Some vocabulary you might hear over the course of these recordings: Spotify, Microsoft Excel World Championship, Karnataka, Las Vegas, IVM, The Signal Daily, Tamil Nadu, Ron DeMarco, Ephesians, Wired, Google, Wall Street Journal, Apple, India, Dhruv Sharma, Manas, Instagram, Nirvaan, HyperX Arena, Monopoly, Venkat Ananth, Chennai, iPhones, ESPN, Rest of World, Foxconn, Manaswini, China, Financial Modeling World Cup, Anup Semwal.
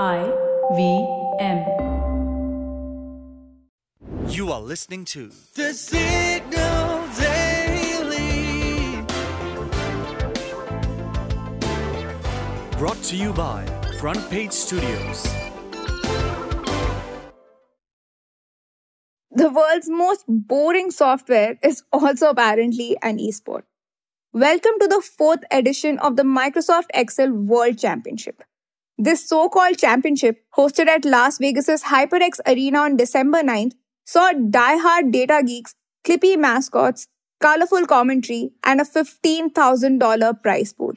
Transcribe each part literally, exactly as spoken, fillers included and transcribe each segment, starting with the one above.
I V M. You are listening to The Signal Daily, brought to you by Front Page Studios. The world's most boring software is also apparently an e-sport. Welcome to the fourth edition of the Microsoft Excel World Championship. This so-called championship, hosted at Las Vegas' HyperX Arena on December ninth, saw die-hard data geeks, clippy mascots, colorful commentary, and a fifteen thousand dollars prize pool.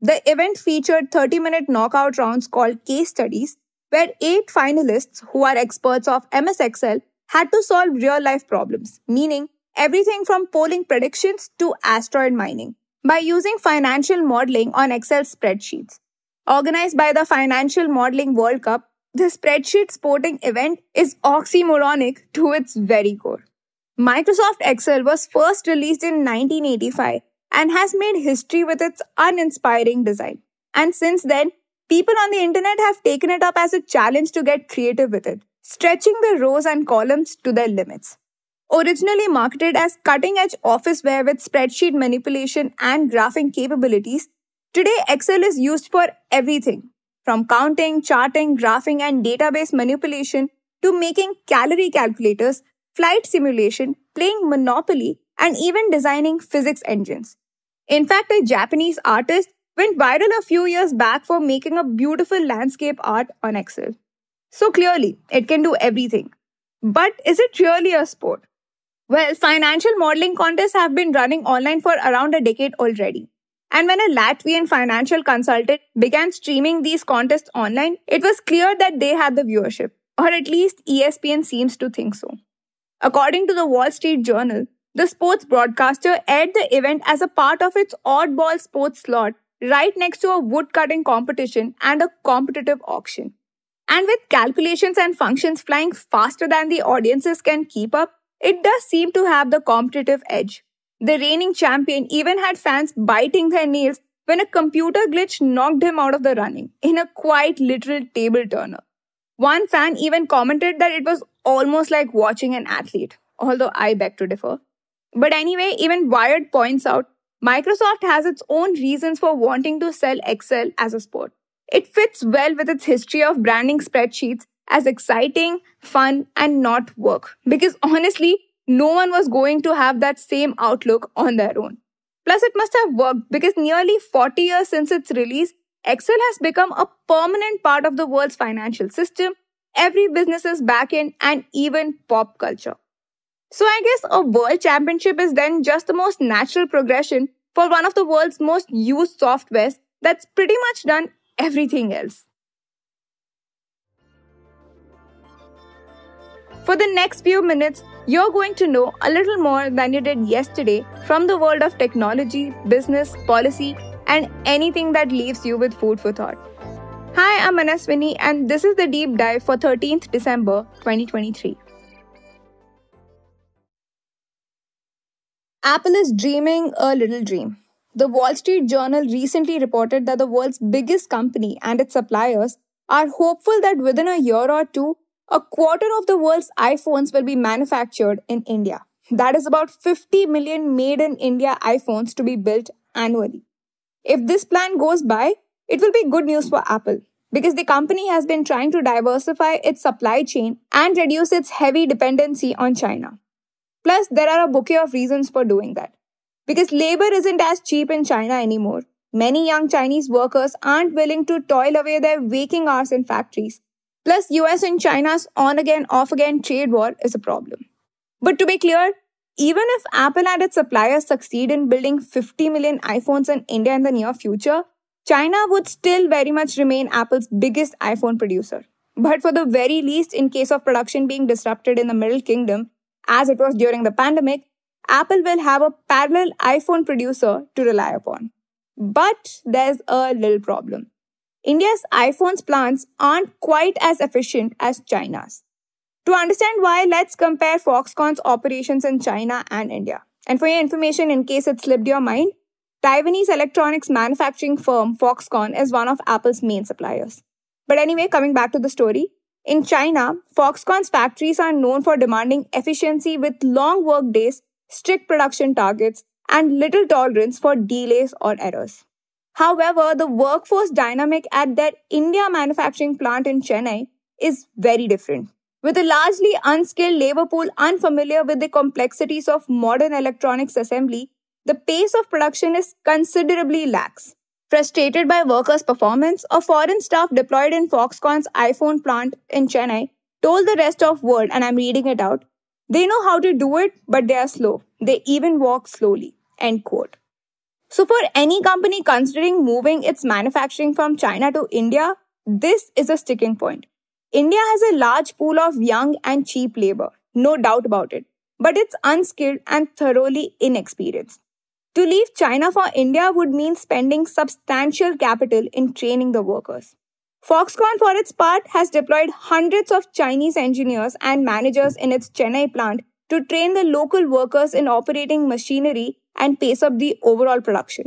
The event featured thirty-minute knockout rounds called case studies, where eight finalists, who are experts of M S Excel, had to solve real-life problems, meaning everything from polling predictions to asteroid mining, by using financial modeling on Excel spreadsheets. Organized by the Financial Modeling World Cup, the spreadsheet sporting event is oxymoronic to its very core. Microsoft Excel was first released in nineteen eighty-five and has made history with its uninspiring design. And since then, people on the internet have taken it up as a challenge to get creative with it, stretching the rows and columns to their limits. Originally marketed as cutting-edge officeware with spreadsheet manipulation and graphing capabilities, today, Excel is used for everything, from counting, charting, graphing, and database manipulation to making calorie calculators, flight simulation, playing Monopoly, and even designing physics engines. In fact, a Japanese artist went viral a few years back for making a beautiful landscape art on Excel. So clearly, it can do everything. But is it really a sport? Well, financial modeling contests have been running online for around a decade already. And when a Latvian financial consultant began streaming these contests online, it was clear that they had the viewership, or at least E S P N seems to think so. According to the Wall Street Journal, the sports broadcaster aired the event as a part of its oddball sports slot right next to a woodcutting competition and a competitive auction. And with calculations and functions flying faster than the audiences can keep up, it does seem to have the competitive edge. The reigning champion even had fans biting their nails when a computer glitch knocked him out of the running in a quite literal table turner. One fan even commented that it was almost like watching an athlete, although I beg to differ. But anyway, even Wired points out, Microsoft has its own reasons for wanting to sell Excel as a sport. It fits well with its history of branding spreadsheets as exciting, fun, and not work, because honestly, no one was going to have that same outlook on their own. Plus, it must have worked because nearly forty years since its release, Excel has become a permanent part of the world's financial system, every business's backend, and even pop culture. So I guess a world championship is then just the most natural progression for one of the world's most used softwares that's pretty much done everything else. For the next few minutes, you're going to know a little more than you did yesterday from the world of technology, business, policy, and anything that leaves you with food for thought. Hi, I'm Manaswini, and this is the Deep Dive for thirteenth of December, twenty twenty-three. Apple is dreaming a little dream. The Wall Street Journal recently reported that the world's biggest company and its suppliers are hopeful that within a year or two, a quarter of the world's iPhones will be manufactured in India. That is about fifty million made-in-India iPhones to be built annually. If this plan goes by, it will be good news for Apple, because the company has been trying to diversify its supply chain and reduce its heavy dependency on China. Plus, there are a bouquet of reasons for doing that. Because labor isn't as cheap in China anymore, many young Chinese workers aren't willing to toil away their waking hours in factories. Plus, U S and China's on-again, off-again trade war is a problem. But to be clear, even if Apple and its suppliers succeed in building fifty million iPhones in India in the near future, China would still very much remain Apple's biggest iPhone producer. But for the very least, in case of production being disrupted in the Middle Kingdom, as it was during the pandemic, Apple will have a parallel iPhone producer to rely upon. But there's a little problem. India's iPhones plants aren't quite as efficient as China's. To understand why, let's compare Foxconn's operations in China and India. And for your information, in case it slipped your mind, Taiwanese electronics manufacturing firm Foxconn is one of Apple's main suppliers. But anyway, coming back to the story. In China, Foxconn's factories are known for demanding efficiency with long work days, strict production targets, and little tolerance for delays or errors. However, the workforce dynamic at their India manufacturing plant in Chennai is very different. With a largely unskilled labor pool unfamiliar with the complexities of modern electronics assembly, the pace of production is considerably lax. Frustrated by workers' performance, a foreign staff deployed in Foxconn's iPhone plant in Chennai told the Rest of World, and I'm reading it out, "They know how to do it, but they are slow. They even walk slowly." End quote. So for any company considering moving its manufacturing from China to India, this is a sticking point. India has a large pool of young and cheap labor, no doubt about it, but it's unskilled and thoroughly inexperienced. To leave China for India would mean spending substantial capital in training the workers. Foxconn, for its part, has deployed hundreds of Chinese engineers and managers in its Chennai plant to train the local workers in operating machinery and pace up the overall production.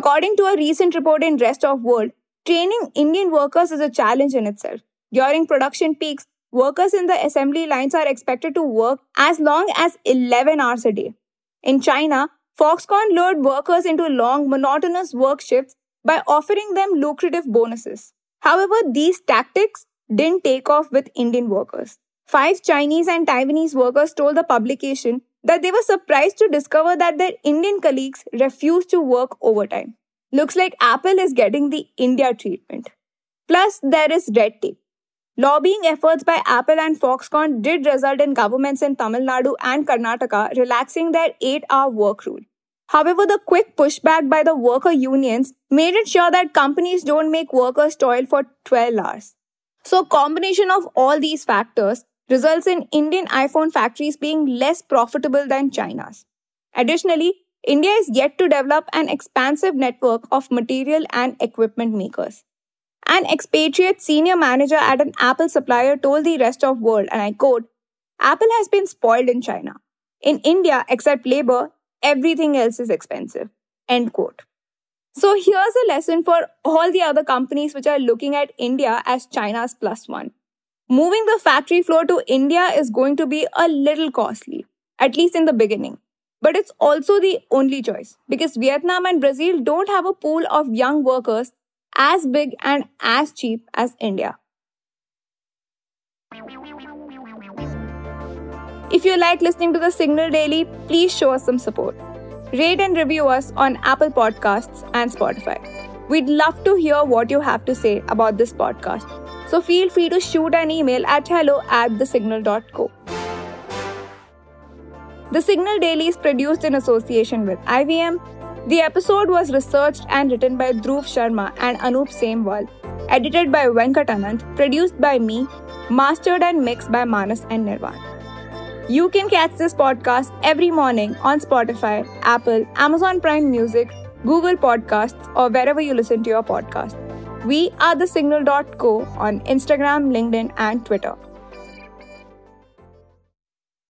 According to a recent report in Rest of World, training Indian workers is a challenge in itself. During production peaks, workers in the assembly lines are expected to work as long as eleven hours a day. In China, Foxconn lured workers into long, monotonous work shifts by offering them lucrative bonuses. However, these tactics didn't take off with Indian workers. Five Chinese and Taiwanese workers told the publication that they were surprised to discover that their Indian colleagues refused to work overtime. Looks like Apple is getting the India treatment. Plus, there is red tape. Lobbying efforts by Apple and Foxconn did result in governments in Tamil Nadu and Karnataka relaxing their eight-hour work rule. However, the quick pushback by the worker unions made it sure that companies don't make workers toil for twelve hours. So a combination of all these factors results in Indian iPhone factories being less profitable than China's. Additionally, India is yet to develop an expansive network of material and equipment makers. An expatriate senior manager at an Apple supplier told the Rest of World, and I quote, "Apple has been spoiled in China. In India, except labor, everything else is expensive." End quote. So here's a lesson for all the other companies which are looking at India as China's plus one. Moving the factory floor to India is going to be a little costly, at least in the beginning. But it's also the only choice because Vietnam and Brazil don't have a pool of young workers as big and as cheap as India. If you like listening to The Signal Daily, please show us some support. Rate and review us on Apple Podcasts and Spotify. We'd love to hear what you have to say about this podcast. So feel free to shoot an email at hello at the signal dot co. The Signal Daily is produced in association with I V M. The episode was researched and written by Dhruv Sharma and Anup Semwal, edited by Venkat Ananth, produced by me, mastered and mixed by Manas and Nirvaan. You can catch this podcast every morning on Spotify, Apple, Amazon Prime Music, Google Podcasts, or wherever you listen to your podcast. We are the signal dot co on Instagram, LinkedIn, and Twitter.